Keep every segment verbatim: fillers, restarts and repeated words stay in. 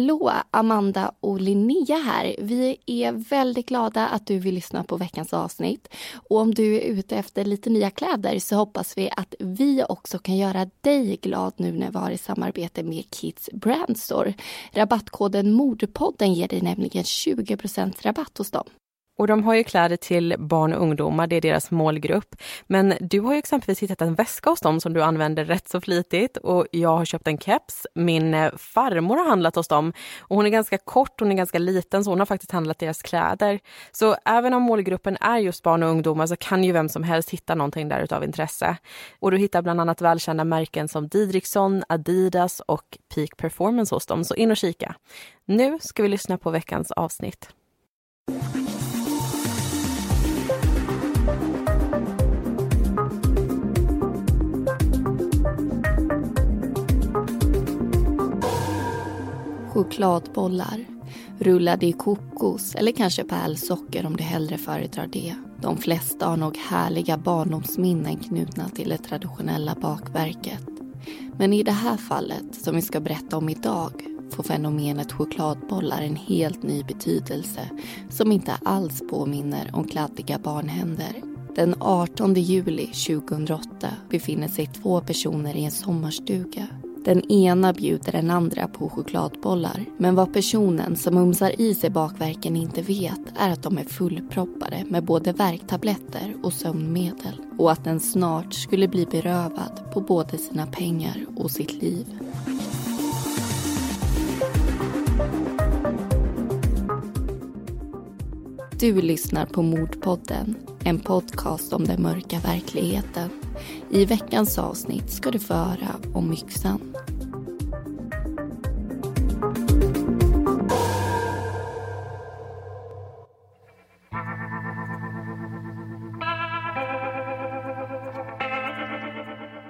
Hallå Amanda och Linnea här. Vi är väldigt glada att du vill lyssna på veckans avsnitt. Och om du är ute efter lite nya kläder så hoppas vi att vi också kan göra dig glad nu när vi har i samarbete med Kids Brand Store. Rabattkoden Mordpodden ger dig nämligen tjugo procent rabatt hos dem. Och de har ju kläder till barn och ungdomar, det är deras målgrupp. Men du har ju exempelvis hittat en väska hos dem som du använder rätt så flitigt. Och jag har köpt en keps, min farmor har handlat hos dem. Och hon är ganska kort, hon är ganska liten så hon har faktiskt handlat deras kläder. Så även om målgruppen är just barn och ungdomar så kan ju vem som helst hitta någonting där utav intresse. Och du hittar bland annat välkända märken som Didriksson, Adidas och Peak Performance hos dem. Så in och kika. Nu ska vi lyssna på veckans avsnitt. Chokladbollar, rullade i kokos eller kanske pärlsocker om du hellre föredrar det. De flesta har nog härliga barndomsminnen knutna till det traditionella bakverket. Men i det här fallet, som vi ska berätta om idag, får fenomenet chokladbollar en helt ny betydelse som inte alls påminner om kladdiga barnhänder. Den artonde juli tjugohundraåtta befinner sig två personer i en sommarstuga. Den ena bjuder den andra på chokladbollar, men vad personen som mumsar i sig bakverken inte vet är att de är fullproppade med både värktabletter och sömnmedel och att den snart skulle bli berövad på både sina pengar och sitt liv. Du lyssnar på Mordpodden, en podcast om den mörka verkligheten. I veckans avsnitt ska du få höra om Yxan.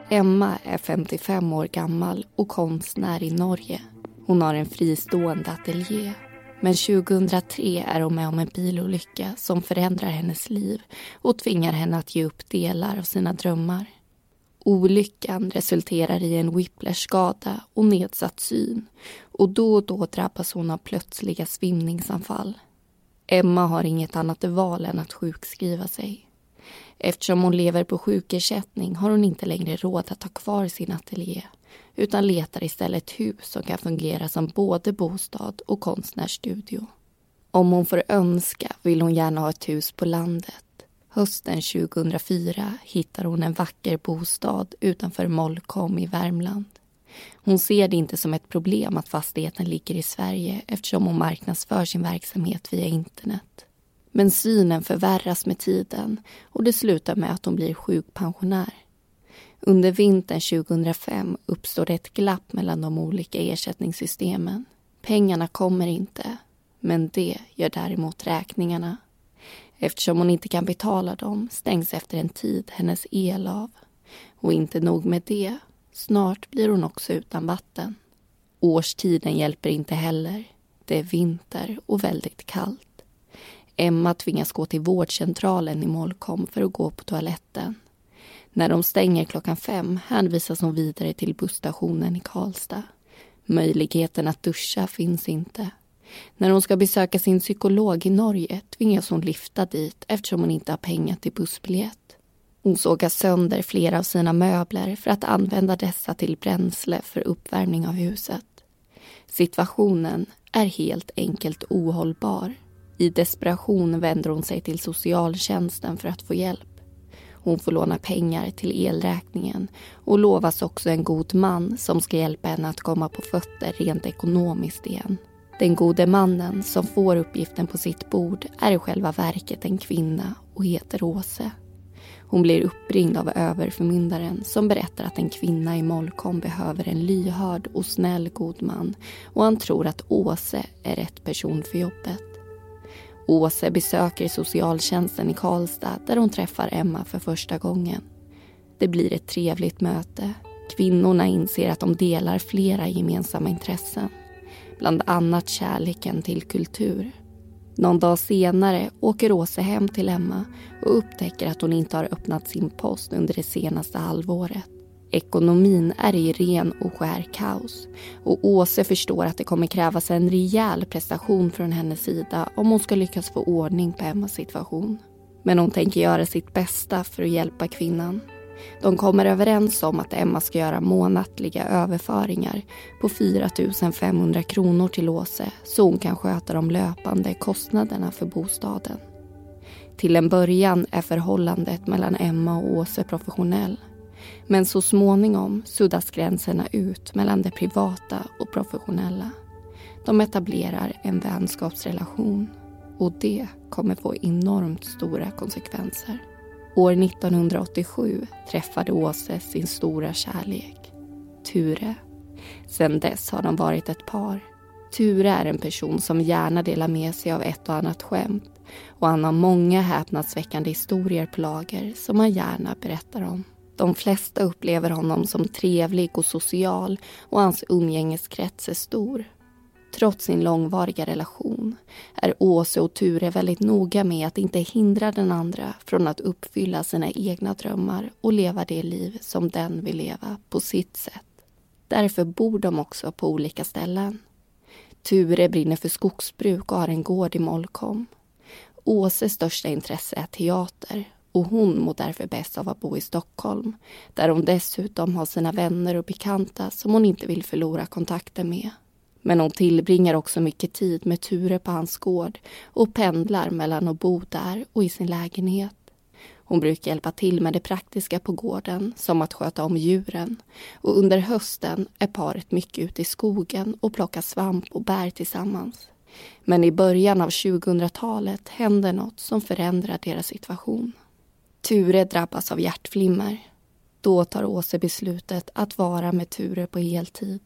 Emma är femtiofem år gammal och konstnär i Norge. Hon har en fristående ateljé. Men tjugohundratre är hon med om en bilolycka som förändrar hennes liv och tvingar henne att ge upp delar av sina drömmar. Olyckan resulterar i en whiplash-skada och nedsatt syn och då och då drabbas hon av plötsliga svimningsanfall. Emma har inget annat val än att sjukskriva sig. Eftersom hon lever på sjukersättning har hon inte längre råd att ha kvar sin ateljé utan letar istället ett hus som kan fungera som både bostad och konstnärsstudio. Om hon får önska vill hon gärna ha ett hus på landet. Hösten tjugohundrafyra hittar hon en vacker bostad utanför Molkom i Värmland. Hon ser det inte som ett problem att fastigheten ligger i Sverige eftersom hon marknadsför sin verksamhet via internet. Men synen förvärras med tiden och det slutar med att hon blir sjukpensionär. Under vintern tjugohundrafem uppstår ett glapp mellan de olika ersättningssystemen. Pengarna kommer inte, men det gör däremot räkningarna. Eftersom hon inte kan betala dem stängs efter en tid hennes el av. Och inte nog med det, snart blir hon också utan vatten. Årstiden hjälper inte heller. Det är vinter och väldigt kallt. Emma tvingas gå till vårdcentralen i Molkom för att gå på toaletten. När de stänger klockan fem hänvisas hon vidare till busstationen i Karlstad. Möjligheten att duscha finns inte. När hon ska besöka sin psykolog i Norge tvingas hon lyfta dit eftersom hon inte har pengar till bussbiljett. Hon sågar sönder flera av sina möbler för att använda dessa till bränsle för uppvärmning av huset. Situationen är helt enkelt ohållbar. I desperation vänder hon sig till socialtjänsten för att få hjälp. Hon får låna pengar till elräkningen och lovas också en god man som ska hjälpa henne att komma på fötter rent ekonomiskt igen. Den gode mannen som får uppgiften på sitt bord är i själva verket en kvinna och heter Åse. Hon blir uppringd av överförmyndaren som berättar att en kvinna i Molkom behöver en lyhörd och snäll god man och han tror att Åse är rätt person för jobbet. Åse besöker socialtjänsten i Karlstad där hon träffar Emma för första gången. Det blir ett trevligt möte. Kvinnorna inser att de delar flera gemensamma intressen. Bland annat kärleken till kultur. Någon dag senare åker Åse hem till Emma och upptäcker att hon inte har öppnat sin post under det senaste halvåret. Ekonomin är i ren och skär kaos och Åse förstår att det kommer krävas en rejäl prestation från hennes sida om hon ska lyckas få ordning på Emmas situation. Men hon tänker göra sitt bästa för att hjälpa kvinnan. De kommer överens om att Emma ska göra månatliga överföringar på fyra tusen femhundra kronor till Åse så hon kan sköta de löpande kostnaderna för bostaden. Till en början är förhållandet mellan Emma och Åse professionell. Men så småningom suddas gränserna ut mellan det privata och professionella. De etablerar en vänskapsrelation och det kommer få enormt stora konsekvenser. År nittonhundraåttiosju träffade Åse sin stora kärlek, Ture. Sedan dess har de varit ett par. Ture är en person som gärna delar med sig av ett och annat skämt och han har många häpnadsväckande historier på lager som han gärna berättar om. De flesta upplever honom som trevlig och social och hans umgängeskrets är stor. Trots sin långvariga relation är Åse och Ture väldigt noga med att inte hindra den andra från att uppfylla sina egna drömmar och leva det liv som den vill leva på sitt sätt. Därför bor de också på olika ställen. Ture brinner för skogsbruk och har en gård i Molkom. Åses största intresse är teater och hon mår därför bäst av att bo i Stockholm där hon dessutom har sina vänner och bekanta som hon inte vill förlora kontakten med. Men hon tillbringar också mycket tid med Ture på hans gård och pendlar mellan att bo där och i sin lägenhet. Hon brukar hjälpa till med det praktiska på gården, som att sköta om djuren. Och under hösten är paret mycket ute i skogen och plockar svamp och bär tillsammans. Men i början av tjugohundratalet händer något som förändrar deras situation. Ture drabbas av hjärtflimmer. Då tar Åse beslutet att vara med Ture på heltid.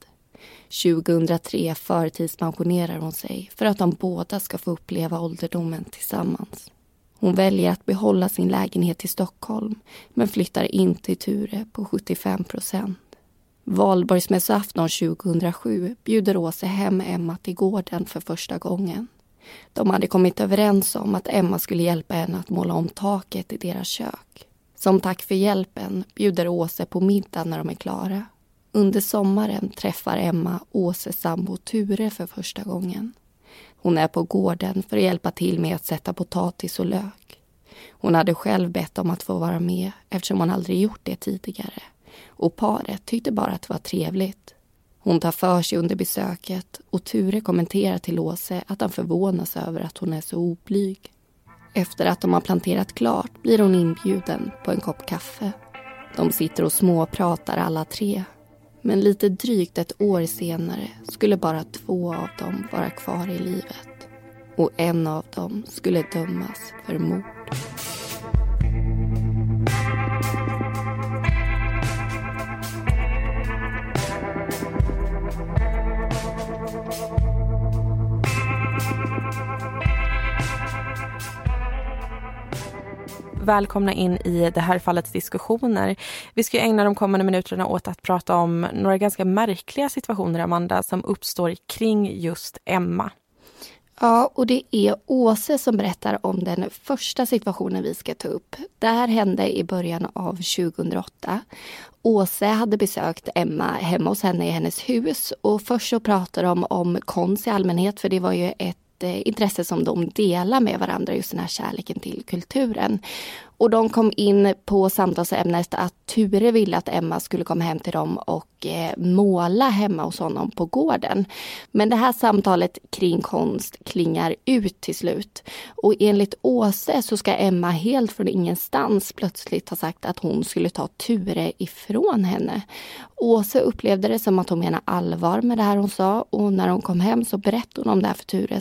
tjugohundratre förtidspensionerar hon sig för att de båda ska få uppleva ålderdomen tillsammans. Hon väljer att behålla sin lägenhet i Stockholm men flyttar in till Ture på sjuttiofem procent. Valborgsmässoafton tjugohundrasju bjuder Åse hem Emma till gården för första gången. De hade kommit överens om att Emma skulle hjälpa henne att måla om taket i deras kök. Som tack för hjälpen bjuder Åse på middag när de är klara. Under sommaren träffar Emma Åses sambo Ture för första gången. Hon är på gården för att hjälpa till med att sätta potatis och lök. Hon hade själv bett om att få vara med eftersom hon aldrig gjort det tidigare. Och paret tyckte bara att det var trevligt. Hon tar för sig under besöket och Ture kommenterar till Åse att han förvånas över att hon är så oblyg. Efter att de har planterat klart blir hon inbjuden på en kopp kaffe. De sitter och småpratar alla tre. Men lite drygt ett år senare skulle bara två av dem vara kvar i livet. Och en av dem skulle dömas för mord. Välkomna in i det här fallets diskussioner. Vi ska ägna de kommande minuterna åt att prata om några ganska märkliga situationer, Amanda, som uppstår kring just Emma. Ja, och det är Åse som berättar om den första situationen vi ska ta upp. Det här hände i början av tjugohundraåtta. Åse hade besökt Emma hemma hos henne i hennes hus och först så pratade de om konst i allmänhet, för det var ju ett intresse som de delar med varandra, just den här kärleken till kulturen. Och de kom in på samtalsämnet att Ture ville att Emma skulle komma hem till dem och eh, måla hemma hos honom på gården. Men det här samtalet kring konst klingar ut till slut. Och enligt Åse så ska Emma helt från ingenstans plötsligt ha sagt att hon skulle ta Ture ifrån henne. Åse upplevde det som att hon menade allvar med det här hon sa, och när hon kom hem så berättade hon om det här för Ture.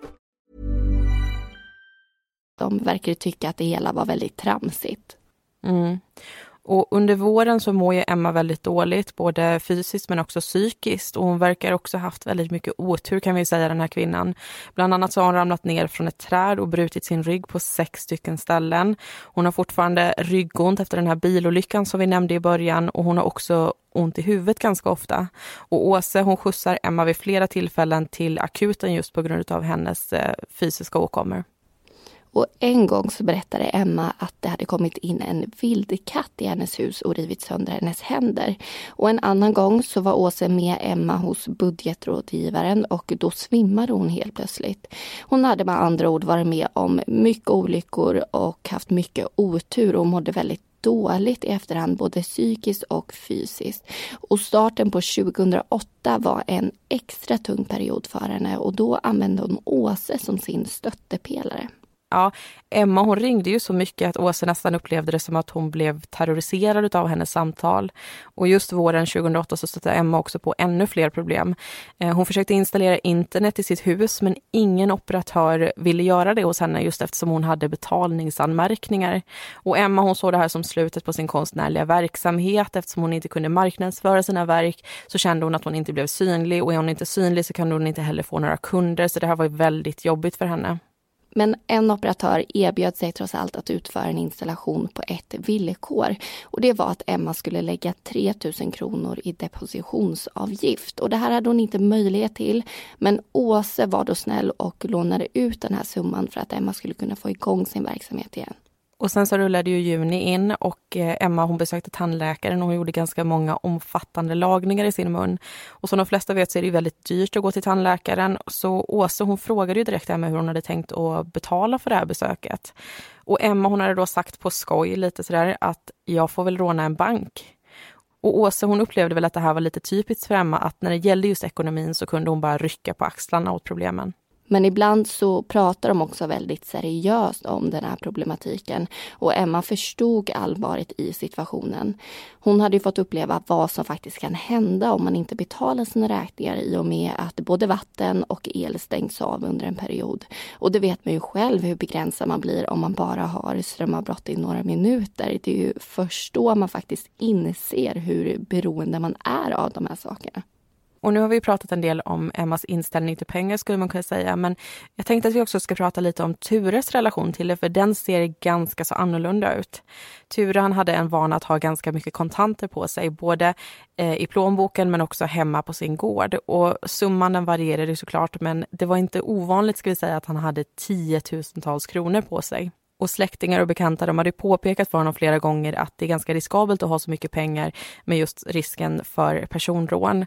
De verkar tycka att det hela var väldigt tramsigt. Mm. Och under våren så mår ju Emma väldigt dåligt, både fysiskt men också psykiskt. Och hon verkar också haft väldigt mycket otur, kan vi säga, den här kvinnan. Bland annat så har hon ramlat ner från ett träd och brutit sin rygg på sex stycken ställen. Hon har fortfarande ryggont efter den här bilolyckan som vi nämnde i början, och hon har också ont i huvudet ganska ofta. Och Åse, hon skjutsar Emma vid flera tillfällen till akuten just på grund av hennes fysiska åkommor. Och en gång så berättade Emma att det hade kommit in en vild katt i hennes hus och rivit sönder hennes händer. Och en annan gång så var Åse med Emma hos budgetrådgivaren, och då svimmade hon helt plötsligt. Hon hade med andra ord varit med om mycket olyckor och haft mycket otur, och mådde väldigt dåligt i efterhand, både psykiskt och fysiskt. Och starten på tjugohundraåtta var en extra tung period för henne, och då använde hon Åse som sin stöttepelare. Ja, Emma hon ringde ju så mycket att Åse nästan upplevde det som att hon blev terroriserad av hennes samtal. Och just våren tjugohundraåtta så stötte Emma också på ännu fler problem. Hon försökte installera internet i sitt hus, men ingen operatör ville göra det hos henne just eftersom hon hade betalningsanmärkningar. Och Emma hon såg det här som slutet på sin konstnärliga verksamhet. Eftersom hon inte kunde marknadsföra sina verk så kände hon att hon inte blev synlig. Och är hon inte synlig så kan hon inte heller få några kunder, så det här var väldigt jobbigt för henne. Men en operatör erbjöd sig trots allt att utföra en installation på ett villkor. Och det var att Emma skulle lägga tre tusen kronor i depositionsavgift. Och det här hade hon inte möjlighet till. Men Åse var då snäll och lånade ut den här summan för att Emma skulle kunna få igång sin verksamhet igen. Och sen så rullade ju juni in, och Emma hon besökte tandläkaren och hon gjorde ganska många omfattande lagningar i sin mun. Och som de flesta vet så är det ju väldigt dyrt att gå till tandläkaren. Så Åse hon frågade ju direkt Emma hur hon hade tänkt att betala för det här besöket. Och Emma hon hade då sagt på skoj lite sådär att jag får väl råna en bank. Och Åse hon upplevde väl att det här var lite typiskt för Emma, att när det gällde just ekonomin så kunde hon bara rycka på axlarna åt problemen. Men ibland så pratar de också väldigt seriöst om den här problematiken, och Emma förstod allvaret i situationen. Hon hade ju fått uppleva vad som faktiskt kan hända om man inte betalar sina räkningar, i och med att både vatten och el stängs av under en period. Och det vet man ju själv hur begränsad man blir om man bara har strömavbrott i några minuter. Det är ju först då man faktiskt inser hur beroende man är av de här sakerna. Och nu har vi pratat en del om Emmas inställning till pengar, skulle man kunna säga. Men jag tänkte att vi också ska prata lite om Tures relation till det, för den ser ganska så annorlunda ut. Ture han hade en vana att ha ganska mycket kontanter på sig, både eh, i plånboken men också hemma på sin gård. Och summan den varierade såklart, men det var inte ovanligt ska vi säga att han hade tiotusentals kronor på sig. Och släktingar och bekanta de hade påpekat för honom flera gånger att det är ganska riskabelt att ha så mycket pengar, med just risken för personrån.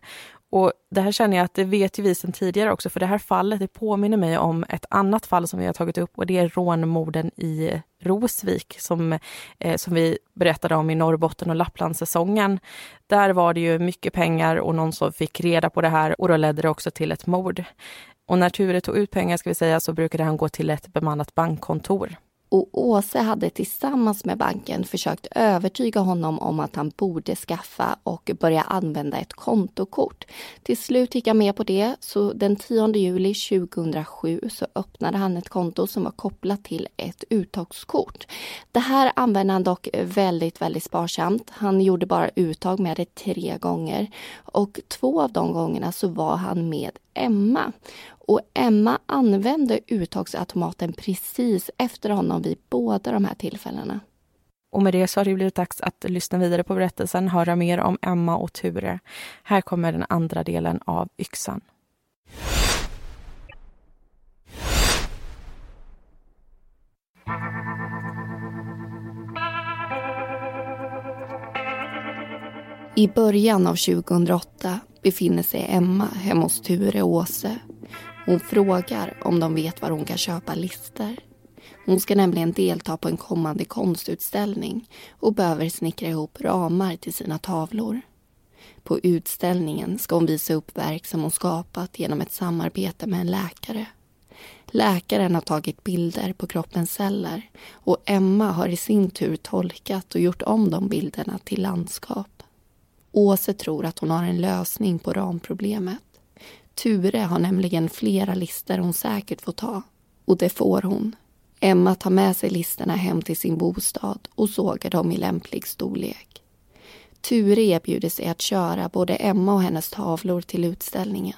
Och det här känner jag att det vet ju vi sedan tidigare också, för det här fallet det påminner mig om ett annat fall som vi har tagit upp, och det är rånmorden i Rosvik som, eh, som vi berättade om i Norrbotten och Lapplandssäsongen. Där var det ju mycket pengar och någon som fick reda på det här, och då ledde det också till ett mord. Och när Ture tog ut pengar ska vi säga så brukade han gå till ett bemannat bankkontor. Och Åse hade tillsammans med banken försökt övertyga honom om att han borde skaffa och börja använda ett kontokort. Till slut gick han med på det, så den tionde juli tjugohundrasju så öppnade han ett konto som var kopplat till ett uttagskort. Det här använde han dock väldigt, väldigt sparsamt. Han gjorde bara uttag med det tre gånger, och två av de gångerna så var han med Emma. Och Emma använde uttagsautomaten precis efter honom vid båda de här tillfällena. Och med det så har det blivit dags att lyssna vidare på berättelsen, höra mer om Emma och Ture. Här kommer den andra delen av Yxan. I början av tjugohundraåtta befinner sig Emma hemma hos Ture och Åse. Hon frågar om de vet var hon kan köpa lister. Hon ska nämligen delta på en kommande konstutställning och behöver snickra ihop ramar till sina tavlor. På utställningen ska hon visa upp verk som hon skapat genom ett samarbete med en läkare. Läkaren har tagit bilder på kroppens celler och Emma har i sin tur tolkat och gjort om de bilderna till landskap. Åse tror att hon har en lösning på ramproblemet. Ture har nämligen flera listor hon säkert får ta, och det får hon. Emma tar med sig listorna hem till sin bostad och sågar dem i lämplig storlek. Ture erbjuder sig att köra både Emma och hennes tavlor till utställningen.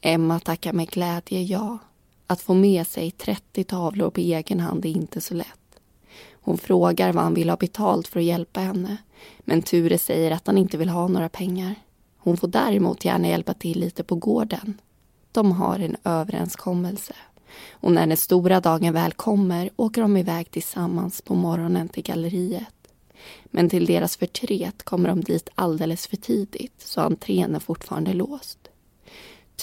Emma tackar med glädje ja. Att få med sig trettio tavlor på egen hand är inte så lätt. Hon frågar vad han vill ha betalt för att hjälpa henne, men Ture säger att han inte vill ha några pengar. Hon får däremot gärna hjälpa till lite på gården. De har en överenskommelse. Och när den stora dagen väl kommer åker de iväg tillsammans på morgonen till galleriet. Men till deras förtret kommer de dit alldeles för tidigt, så entrén är fortfarande låst.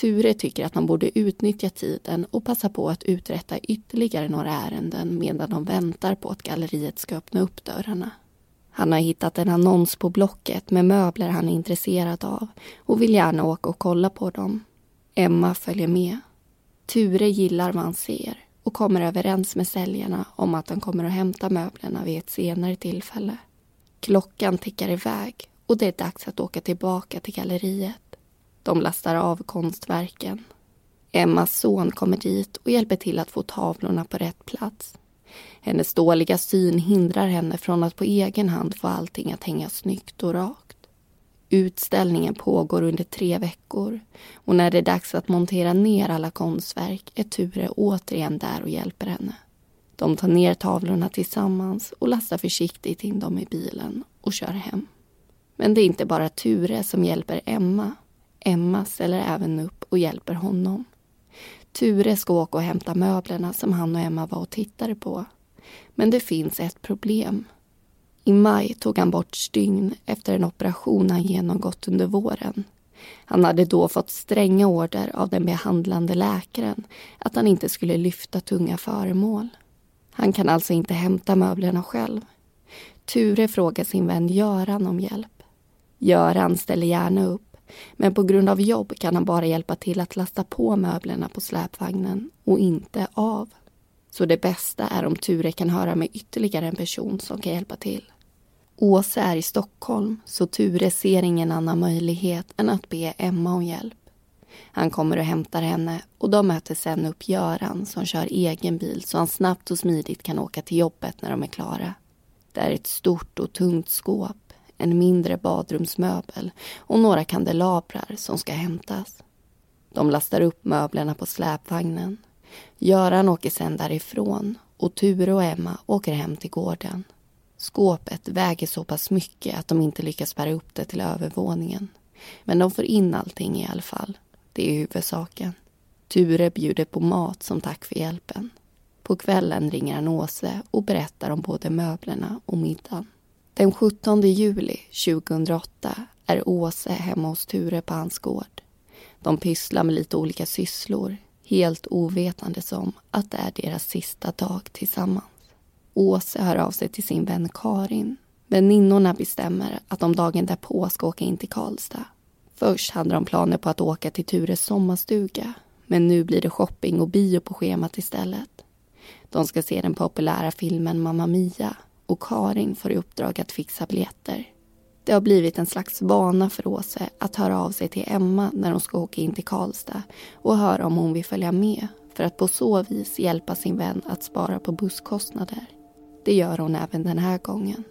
Ture tycker att de borde utnyttja tiden och passa på att uträtta ytterligare några ärenden medan de väntar på att galleriet ska öppna upp dörrarna. Han har hittat en annons på Blocket med möbler han är intresserad av och vill gärna åka och kolla på dem. Emma följer med. Ture gillar vad han ser och kommer överens med säljarna om att han kommer att hämta möblerna vid ett senare tillfälle. Klockan tickar iväg och det är dags att åka tillbaka till galleriet. De lastar av konstverken. Emmas son kommer dit och hjälper till att få tavlorna på rätt plats. Hennes dåliga syn hindrar henne från att på egen hand få allting att hänga snyggt och rakt. Utställningen pågår under tre veckor och när det är dags att montera ner alla konstverk är Ture återigen där och hjälper henne. De tar ner tavlorna tillsammans och lastar försiktigt in dem i bilen och kör hem. Men det är inte bara Ture som hjälper Emma. Emma ställer även upp och hjälper honom. Ture ska åka och hämta möblerna som han och Emma var och tittade på. Men det finns ett problem. I maj tog han bort stygn efter en operation han genomgått under våren. Han hade då fått stränga order av den behandlande läkaren att han inte skulle lyfta tunga föremål. Han kan alltså inte hämta möblerna själv. Ture frågar sin vän Göran om hjälp. Göran ställer gärna upp. Men på grund av jobb kan han bara hjälpa till att lasta på möblerna på släpvagnen och inte av. Så det bästa är om Ture kan höra med ytterligare en person som kan hjälpa till. Åsa är i Stockholm så Ture ser ingen annan möjlighet än att be Emma om hjälp. Han kommer och hämtar henne och de möter sen upp Göran som kör egen bil så han snabbt och smidigt kan åka till jobbet när de är klara. Det är ett stort och tungt skåp. En mindre badrumsmöbel och några kandelabrar som ska hämtas. De lastar upp möblerna på släpvagnen. Göran åker sedan därifrån och Ture och Emma åker hem till gården. Skåpet väger så pass mycket att de inte lyckas bära upp det till övervåningen. Men de får in allting i alla fall. Det är huvudsaken. Ture bjuder på mat som tack för hjälpen. På kvällen ringer han Åse och berättar om både möblerna och middagen. Den sjuttonde juli tjugohundraåtta är Åse hemma hos Ture på hans gård. De pysslar med lite olika sysslor, helt ovetande som att det är deras sista dag tillsammans. Åse hör av sig till sin vän Karin. Väninnorna bestämmer att de dagen därpå ska åka in till Karlstad. Först hade de planer på att åka till Tures sommarstuga, men nu blir det shopping och bio på schemat istället. De ska se den populära filmen Mamma Mia. Och Karin får i uppdrag att fixa biljetter. Det har blivit en slags vana för Åse att höra av sig till Emma när hon ska åka in till Karlstad och höra om hon vill följa med för att på så vis hjälpa sin vän att spara på busskostnader. Det gör hon även den här gången.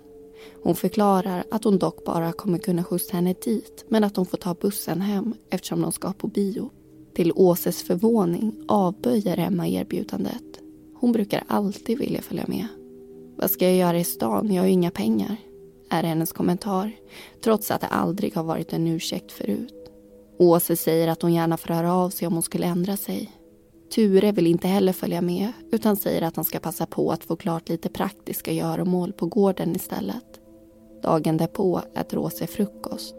Hon förklarar att hon dock bara kommer kunna skjutsa henne dit men att hon får ta bussen hem eftersom de ska på bio. Till Åses förvåning avböjer Emma erbjudandet. Hon brukar alltid vilja följa med. Vad ska jag göra i stan? Jag har ju inga pengar, är hennes kommentar, trots att det aldrig har varit en ursäkt förut. Åse säger att hon gärna får höra av sig om hon skulle ändra sig. Ture vill inte heller följa med utan säger att han ska passa på att få klart lite praktiska göromål på gården istället. Dagen därpå äter Åse frukost.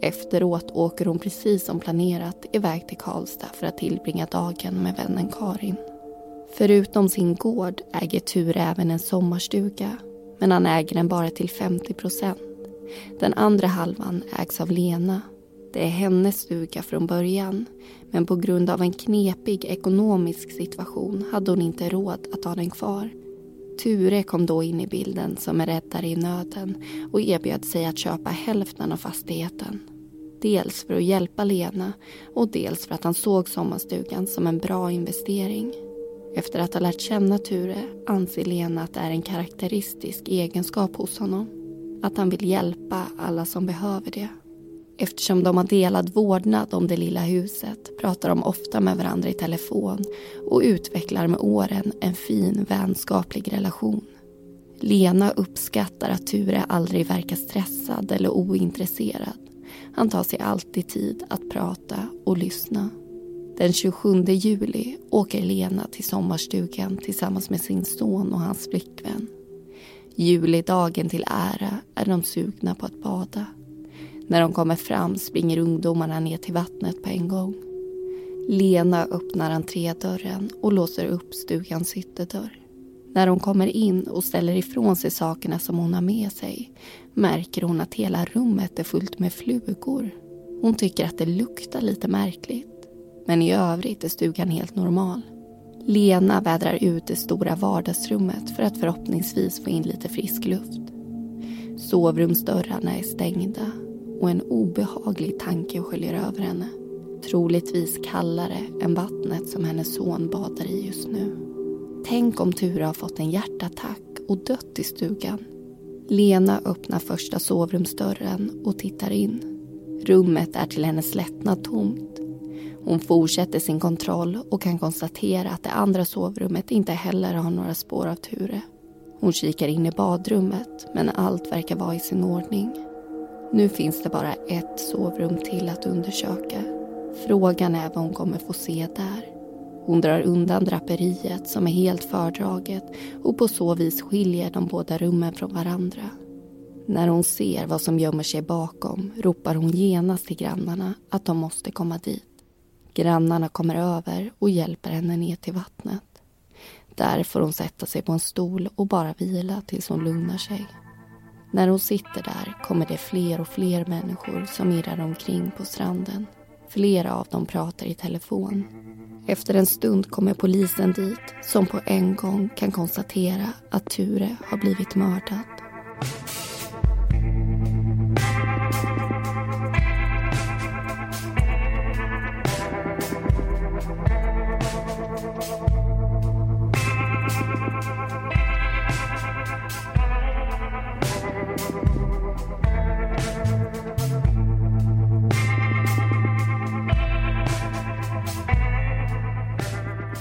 Efteråt åker hon precis som planerat iväg till Karlstad för att tillbringa dagen med vännen Karin. Förutom sin gård äger Ture även en sommarstuga, men han äger den bara till femtio procent. Den andra halvan ägs av Lena. Det är hennes stuga från början, men på grund av en knepig ekonomisk situation hade hon inte råd att ha den kvar. Ture kom då in i bilden som en räddare i nöden och erbjöd sig att köpa hälften av fastigheten. Dels för att hjälpa Lena och dels för att han såg sommarstugan som en bra investering. Efter att ha lärt känna Ture anser Lena att det är en karaktäristisk egenskap hos honom. Att han vill hjälpa alla som behöver det. Eftersom de har delad vårdnad om det lilla huset pratar de ofta med varandra i telefon och utvecklar med åren en fin vänskaplig relation. Lena uppskattar att Ture aldrig verkar stressad eller ointresserad. Han tar sig alltid tid att prata och lyssna. Den tjugosjunde juli åker Lena till sommarstugan tillsammans med sin son och hans flickvän. Julidagen till ära är de sugna på att bada. När de kommer fram springer ungdomarna ner till vattnet på en gång. Lena öppnar entrédörren och låser upp stugans ytterdörr. När hon kommer in och ställer ifrån sig sakerna som hon har med sig märker hon att hela rummet är fullt med flugor. Hon tycker att det luktar lite märkligt. Men i övrigt är stugan helt normal. Lena vädrar ut det stora vardagsrummet för att förhoppningsvis få in lite frisk luft. Sovrumsdörrarna är stängda och en obehaglig tanke sköljer över henne. Troligtvis kallare än vattnet som hennes son badar i just nu. Tänk om Ture har fått en hjärtattack och dött i stugan. Lena öppnar första sovrumsdörren och tittar in. Rummet är till hennes lättnad tomt. Hon fortsätter sin kontroll och kan konstatera att det andra sovrummet inte heller har några spår av Ture. Hon kikar in i badrummet, men allt verkar vara i sin ordning. Nu finns det bara ett sovrum till att undersöka. Frågan är vad hon kommer få se där. Hon drar undan draperiet som är helt fördraget och på så vis skiljer de båda rummen från varandra. När hon ser vad som gömmer sig bakom ropar hon genast till grannarna att de måste komma dit. Grannarna kommer över och hjälper henne ner till vattnet. Där får hon sätta sig på en stol och bara vila tills hon lugnar sig. När hon sitter där kommer det fler och fler människor som irrar omkring på stranden. Flera av dem pratar i telefon. Efter en stund kommer polisen dit som på en gång kan konstatera att Ture har blivit mördad.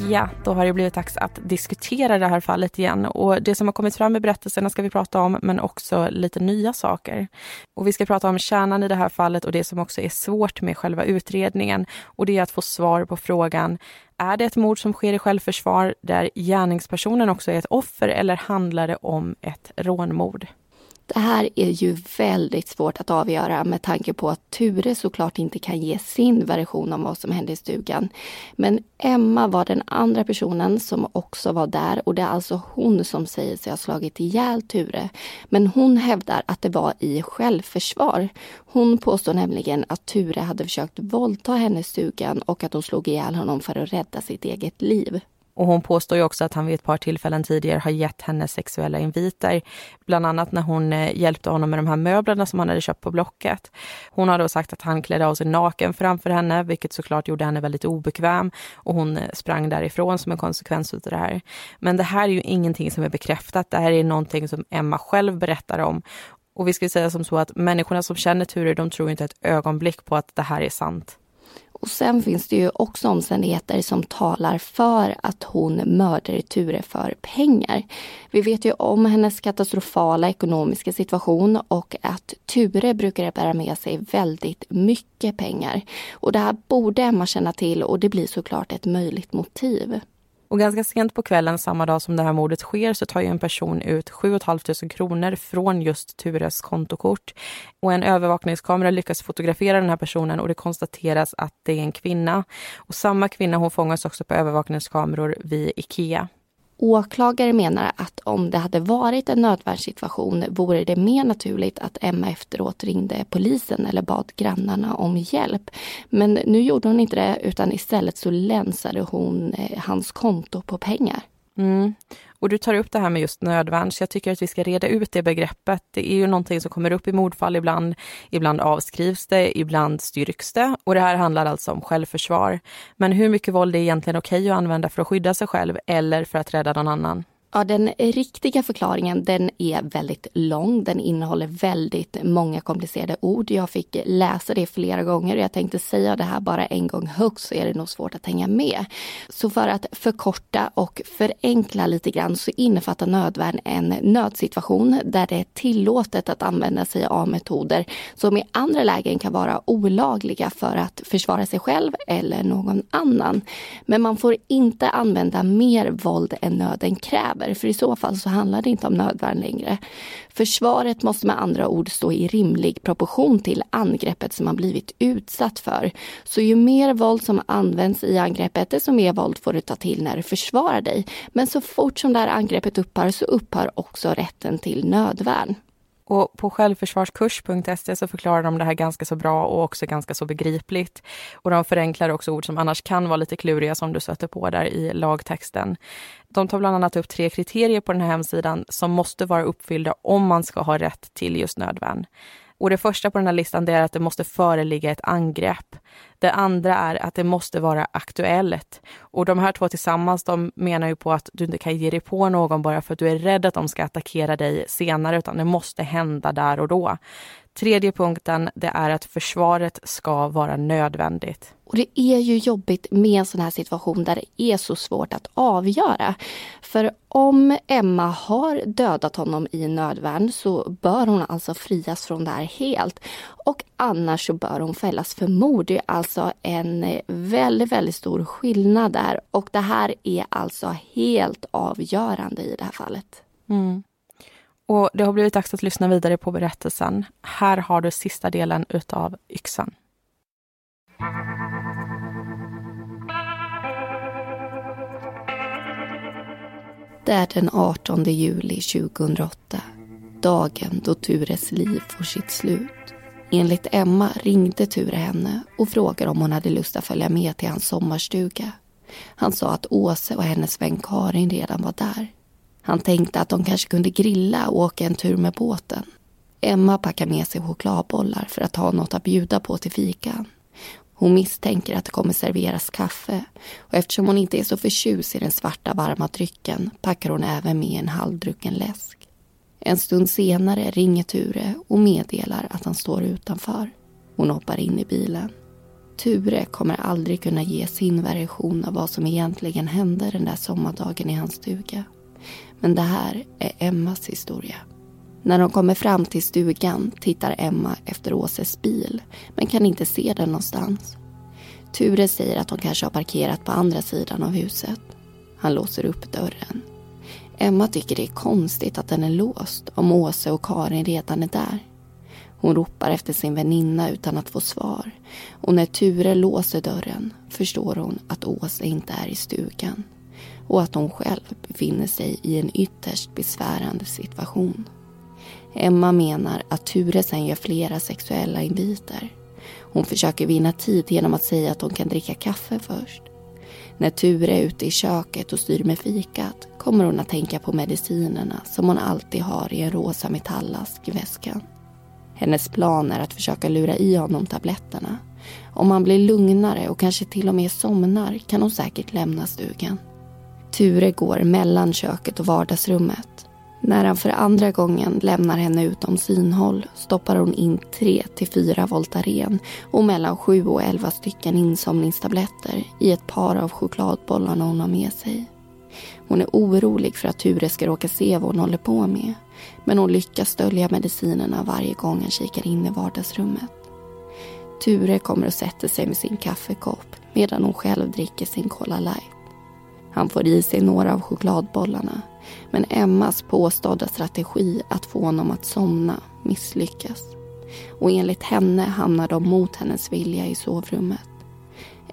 Ja, då har det blivit dags att diskutera det här fallet igen. Och det som har kommit fram i berättelserna ska vi prata om, men också lite nya saker. Och vi ska prata om kärnan i det här fallet och det som också är svårt med själva utredningen. Och det är att få svar på frågan, är det ett mord som sker i självförsvar där gärningspersonen också är ett offer eller handlar det om ett rånmord? Det här är ju väldigt svårt att avgöra med tanke på att Ture såklart inte kan ge sin version om vad som hände i stugan. Men Emma var den andra personen som också var där och det är alltså hon som säger sig ha slagit ihjäl Ture. Men hon hävdar att det var i självförsvar. Hon påstår nämligen att Ture hade försökt våldta henne i stugan och att hon slog ihjäl honom för att rädda sitt eget liv. Och hon påstår ju också att han vid ett par tillfällen tidigare har gett henne sexuella inviter. Bland annat när hon hjälpte honom med de här möblerna som han hade köpt på Blocket. Hon har då sagt att han klädde av sig naken framför henne, vilket såklart gjorde henne väldigt obekväm. Och hon sprang därifrån som en konsekvens av det här. Men det här är ju ingenting som är bekräftat. Det här är någonting som Emma själv berättar om. Och vi ska säga som så att människorna som känner Ture, de tror inte ett ögonblick på att det här är sant. Och sen finns det ju också omständigheter som talar för att hon mördade Ture för pengar. Vi vet ju om hennes katastrofala ekonomiska situation och att Ture brukade bära med sig väldigt mycket pengar. Och det här borde Emma känna till och det blir såklart ett möjligt motiv. Och ganska sent på kvällen samma dag som det här mordet sker så tar ju en person ut sju tusen fem hundra kronor från just Tures kontokort. Och en övervakningskamera lyckas fotografera den här personen och det konstateras att det är en kvinna. Och samma kvinna hon fångas också på övervakningskameror vid IKEA. Åklagare menar att om det hade varit en nödvärnssituation vore det mer naturligt att Emma efteråt ringde polisen eller bad grannarna om hjälp. Men nu gjorde hon inte det utan istället så länsade hon hans konto på pengar. Mm. Och du tar upp det här med just nödvärn, så jag tycker att vi ska reda ut det begreppet. Det är ju någonting som kommer upp i mordfall ibland, ibland avskrivs det, ibland styrks det. Och det här handlar alltså om självförsvar. Men hur mycket våld är egentligen okej att använda för att skydda sig själv eller för att rädda någon annan? Ja, den riktiga förklaringen den är väldigt lång. Den innehåller väldigt många komplicerade ord. Jag fick läsa det flera gånger och jag tänkte säga det här bara en gång högt så är det nog svårt att hänga med. Så för att förkorta och förenkla lite grann så innefattar nödvärn en nödsituation där det är tillåtet att använda sig av metoder som i andra lägen kan vara olagliga för att försvara sig själv eller någon annan. Men man får inte använda mer våld än nöden kräver. För i så fall så handlar det inte om nödvärn längre. Försvaret måste med andra ord stå i rimlig proportion till angreppet som man blivit utsatt för. Så ju mer våld som används i angreppet desto mer våld får du ta till när du försvarar dig. Men så fort som det här angreppet upphör så upphör också rätten till nödvärn. Och på självförsvarskurs punkt se så förklarar de det här ganska så bra och också ganska så begripligt. Och de förenklar också ord som annars kan vara lite kluriga som du sätter på där i lagtexten. De tar bland annat upp tre kriterier på den här hemsidan som måste vara uppfyllda om man ska ha rätt till just nödvärn. Och det första på den här listan är att det måste föreligga ett angrepp. Det andra är att det måste vara aktuellt. Och de här två tillsammans de menar ju på att du inte kan ge dig på någon bara för att du är rädd att de ska attackera dig senare utan det måste hända där och då. Tredje punkten det är att försvaret ska vara nödvändigt. Och det är ju jobbigt med en sån här situation där det är så svårt att avgöra. För om Emma har dödat honom i nödvärn så bör hon alltså frias från det här helt. Och annars så bör hon fällas för mord. Det är alltså en väldigt, väldigt stor skillnad där. Och det här är alltså helt avgörande i det här fallet. Mm. Och det har blivit dags att lyssna vidare på berättelsen. Här har du sista delen utav Yxan. Det är den artonde juli tjugohundraåtta, dagen då Tures liv får sitt slut. Enligt Emma ringde Ture henne och frågade om hon hade lust att följa med till hans sommarstuga. Han sa att Åse och hennes vän Karin redan var där. Han tänkte att de kanske kunde grilla och åka en tur med båten. Emma packar med sig chokladbollar för att ha något att bjuda på till fikan. Hon misstänker att det kommer serveras kaffe och eftersom hon inte är så förtjust i den svarta varma drycken packar hon även med en halvdrucken läsk. En stund senare ringer Ture och meddelar att han står utanför. Hon hoppar in i bilen. Ture kommer aldrig kunna ge sin version av vad som egentligen hände den där sommardagen i hans stuga. Men det här är Emmas historia. När de kommer fram till stugan tittar Emma efter Åses bil men kan inte se den någonstans. Ture säger att de kanske har parkerat på andra sidan av huset. Han låser upp dörren. Emma tycker det är konstigt att den är låst om Åse och Karin redan är där. Hon ropar efter sin väninna utan att få svar. Och när Ture låser dörren förstår hon att Åse inte är i stugan. Och att hon själv befinner sig i en ytterst besvärande situation. Emma menar att Ture sen gör flera sexuella inviter. Hon försöker vinna tid genom att säga att hon kan dricka kaffe först. När Ture är ute i köket och styr med fikat kommer hon att tänka på medicinerna som hon alltid har i en rosa metallask i väskan. Hennes plan är att försöka lura i honom tabletterna. Om han blir lugnare och kanske till och med somnar kan hon säkert lämna stugan. Ture går mellan köket och vardagsrummet. När han för andra gången lämnar henne utom synhåll stoppar hon in tre till fyra Voltaren och mellan sju och elva stycken insomningstabletter i ett par av chokladbollarna hon har med sig. Hon är orolig för att Ture ska råka se vad hon håller på med, men hon lyckas dölja medicinerna varje gång han kikar in i vardagsrummet. Ture kommer och sätter sig med sin kaffekopp medan hon själv dricker sin Cola Light. Han får i sig några av chokladbollarna, men Emmas påstådda strategi att få honom att somna misslyckas. Och enligt henne hamnar de mot hennes vilja i sovrummet.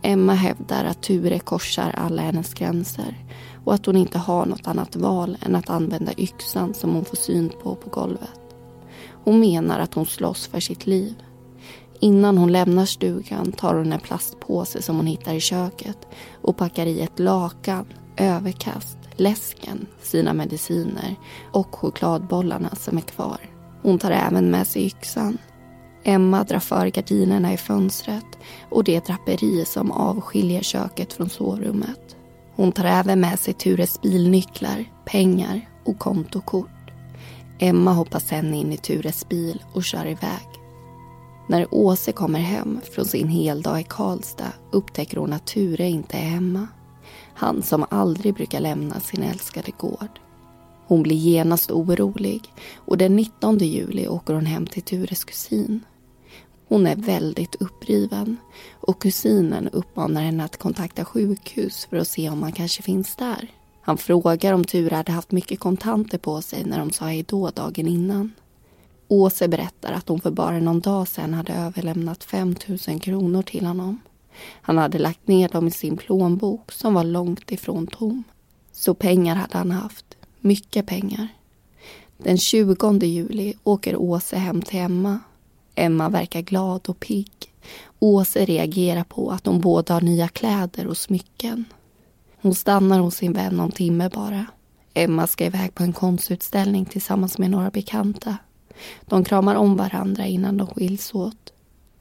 Emma hävdar att Ture korsar alla hennes gränser och att hon inte har något annat val än att använda yxan som hon får syn på på golvet. Hon menar att hon slåss för sitt liv. Innan hon lämnar stugan tar hon en plastpåse som hon hittar i köket och packar i ett lakan, överkast, läsken, sina mediciner och chokladbollarna som är kvar. Hon tar även med sig yxan. Emma drar för gardinerna i fönstret och det draperi som avskiljer köket från sovrummet. Hon tar även med sig Tures bilnycklar, pengar och kontokort. Emma hoppar sen in i Tures bil och kör iväg. När Åse kommer hem från sin heldag i Karlstad upptäcker hon att Ture inte är hemma. Han som aldrig brukar lämna sin älskade gård. Hon blir genast orolig och den nittonde juli åker hon hem till Tures kusin. Hon är väldigt uppriven och kusinen uppmanar henne att kontakta sjukhus för att se om han kanske finns där. Han frågar om Ture hade haft mycket kontanter på sig när de sa hej då dagen innan. Åse berättar att hon för bara någon dag sedan hade överlämnat fem tusen kronor till honom. Han hade lagt ner dem i sin plånbok som var långt ifrån tom. Så pengar hade han haft. Mycket pengar. Den tjugonde juli åker Åse hem till Emma. Emma verkar glad och pigg. Åse reagerar på att de båda har nya kläder och smycken. Hon stannar hos sin vän någon timme bara. Emma ska iväg på en konstutställning tillsammans med några bekanta. De kramar om varandra innan de skiljs åt.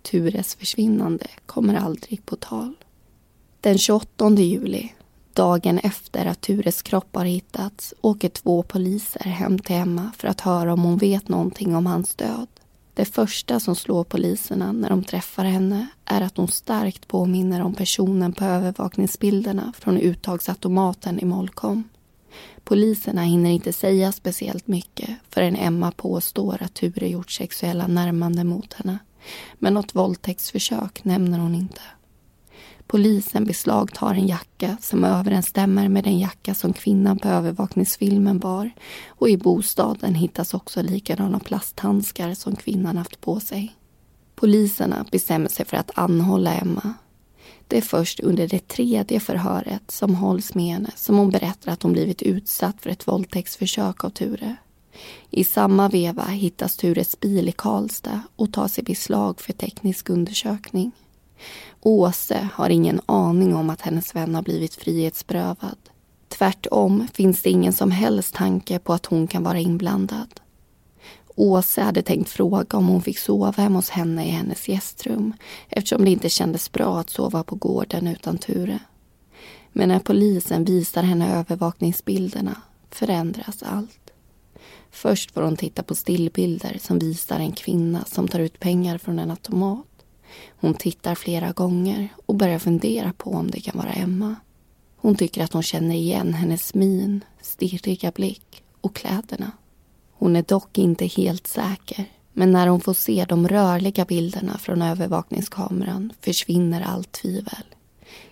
Tures försvinnande kommer aldrig på tal. Den tjugoåttonde juli, dagen efter att Tures kropp har hittats, åker två poliser hem till Emma för att höra om hon vet någonting om hans död. Det första som slår poliserna när de träffar henne är att hon starkt påminner om personen på övervakningsbilderna från uttagsautomaten i Molkom. Poliserna hinner inte säga speciellt mycket förrän Emma påstår att Ture gjort sexuella närmanden mot henne. Men något våldtäktsförsök nämner hon inte. Polisen beslagtar en jacka som överensstämmer med den jacka som kvinnan på övervakningsfilmen bar, och i bostaden hittas också likadana plasthandskar som kvinnan haft på sig. Poliserna bestämmer sig för att anhålla Emma. Det är först under det tredje förhöret som hålls med henne som hon berättar att hon blivit utsatt för ett våldtäktsförsök av Ture. I samma veva hittas Tures bil i Karlstad och tas i beslag för teknisk undersökning. Åse har ingen aning om att hennes vän har blivit frihetsberövad. Tvärtom finns det ingen som helst tanke på att hon kan vara inblandad. Åse hade tänkt fråga om hon fick sova hemma hos henne i hennes gästrum, eftersom det inte kändes bra att sova på gården utan Ture. Men när polisen visar henne övervakningsbilderna förändras allt. Först får hon titta på stillbilder som visar en kvinna som tar ut pengar från en automat. Hon tittar flera gånger och börjar fundera på om det kan vara Emma. Hon tycker att hon känner igen hennes min, stirriga blick och kläderna. Hon är dock inte helt säker, men när hon får se de rörliga bilderna från övervakningskameran försvinner allt tvivel.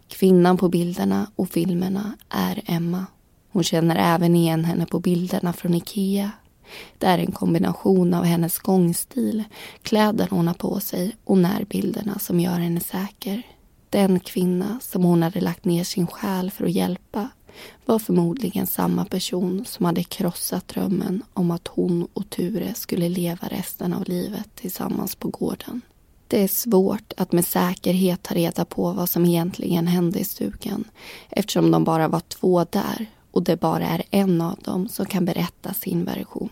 Kvinnan på bilderna och filmerna är Emma. Hon känner även igen henne på bilderna från IKEA. Det är en kombination av hennes gångstil, kläder hon har på sig och närbilderna som gör henne säker. Den kvinna som hon hade lagt ner sin själ för att hjälpa var förmodligen samma person som hade krossat drömmen om att hon och Ture skulle leva resten av livet tillsammans på gården. Det är svårt att med säkerhet ta reda på vad som egentligen hände i stugan, eftersom de bara var två där och det bara är en av dem som kan berätta sin version.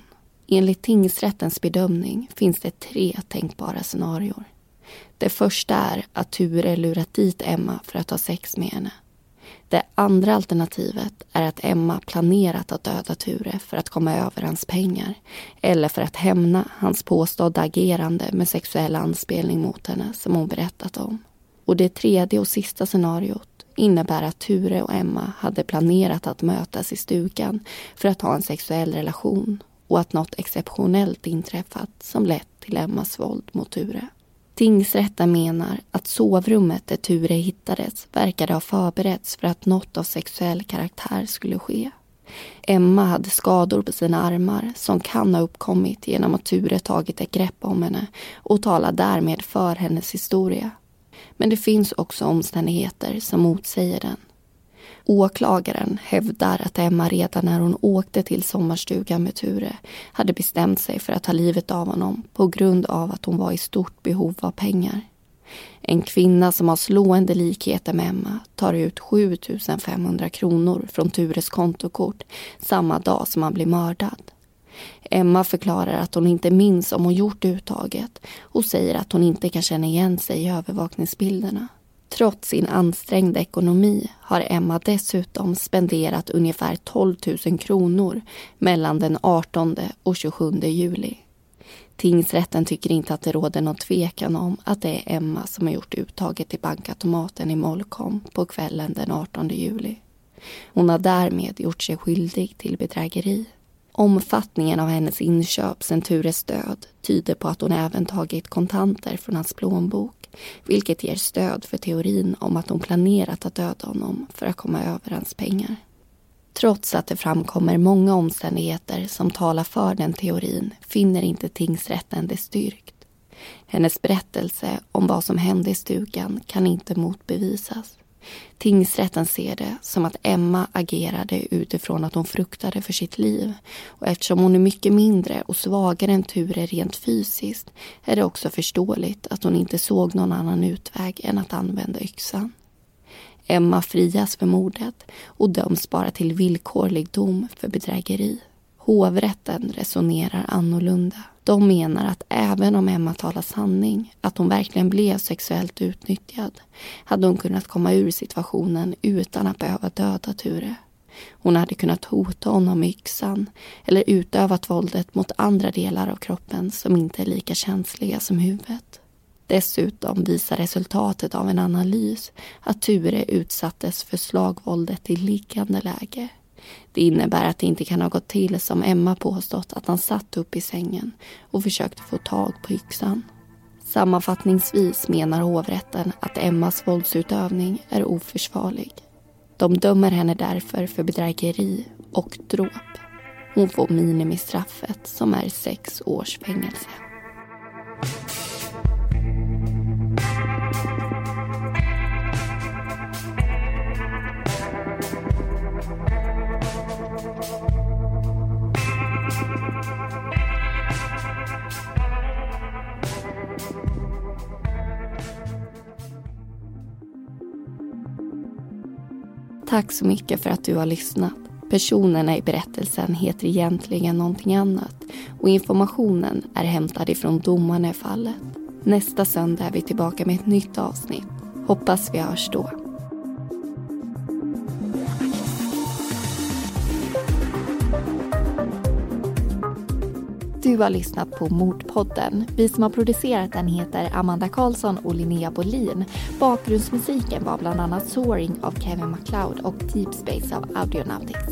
Enligt tingsrättens bedömning finns det tre tänkbara scenarior. Det första är att Ture lurat dit Emma för att ha sex med henne. Det andra alternativet är att Emma planerat att döda Ture för att komma över hans pengar eller för att hämna hans påstådda agerande med sexuell anspelning mot henne som hon berättat om. Och det tredje och sista scenariot innebär att Ture och Emma hade planerat att mötas i stugan för att ha en sexuell relation och att något exceptionellt inträffat som lett till Emmas våld mot Ture. Tingsrätten menar att sovrummet där Ture hittades verkade ha förberetts för att något av sexuell karaktär skulle ske. Emma hade skador på sina armar som kan ha uppkommit genom att Ture tagit ett grepp om henne och talar därmed för hennes historia. Men det finns också omständigheter som motsäger den. Åklagaren hävdar att Emma redan när hon åkte till sommarstugan med Ture hade bestämt sig för att ta livet av honom på grund av att hon var i stort behov av pengar. En kvinna som har slående likheter med Emma tar ut sjutusen femhundra kronor från Tures kontokort samma dag som han blir mördad. Emma förklarar att hon inte minns om hon gjort uttaget och säger att hon inte kan känna igen sig i övervakningsbilderna. Trots sin ansträngda ekonomi har Emma dessutom spenderat ungefär tolv tusen kronor mellan den artonde och tjugosjunde juli. Tingsrätten tycker inte att det råder någon tvekan om att det är Emma som har gjort uttaget till bankautomaten i Molkom på kvällen den artonde juli. Hon har därmed gjort sig skyldig till bedrägeri. Omfattningen av hennes inköp sedan Tures död tyder på att hon även tagit kontanter från hans plånbok, vilket ger stöd för teorin om att hon planerat att döda honom för att komma över hans pengar. Trots att det framkommer många omständigheter som talar för den teorin finner inte tingsrätten det styrkt. Hennes berättelse om vad som hände i stugan kan inte motbevisas. Tingsrätten ser det som att Emma agerade utifrån att hon fruktade för sitt liv, och eftersom hon är mycket mindre och svagare än Ture rent fysiskt är det också förståeligt att hon inte såg någon annan utväg än att använda yxan. Emma frias för mordet och döms bara till villkorlig dom för bedrägeri. Hovrätten resonerar annorlunda. De menar att även om Emma talar sanning, att hon verkligen blev sexuellt utnyttjad, hade hon kunnat komma ur situationen utan att behöva döda Ture. Hon hade kunnat hota honom med yxan eller utövat våldet mot andra delar av kroppen som inte är lika känsliga som huvudet. Dessutom visar resultatet av en analys att Ture utsattes för slagvåldet i liggande läge. Det innebär att det inte kan ha gått till som Emma påstått, att han satt upp i sängen och försökte få tag på yxan. Sammanfattningsvis menar hovrätten att Emmas våldsutövning är oförsvarlig. De dömer henne därför för bedrägeri och dråp. Hon får minimistraffet som är sex års fängelse. Tack så mycket för att du har lyssnat. Personerna i berättelsen heter egentligen någonting annat och informationen är hämtad ifrån domarna i fallet. Nästa söndag är vi tillbaka med ett nytt avsnitt. Hoppas vi hörs då. Du har lyssnat på Mordpodden. Vi som har producerat den heter Amanda Karlsson och Linnea Bolin. Bakgrundsmusiken var bland annat Soaring av Kevin MacLeod och Deep Space av Audionautix.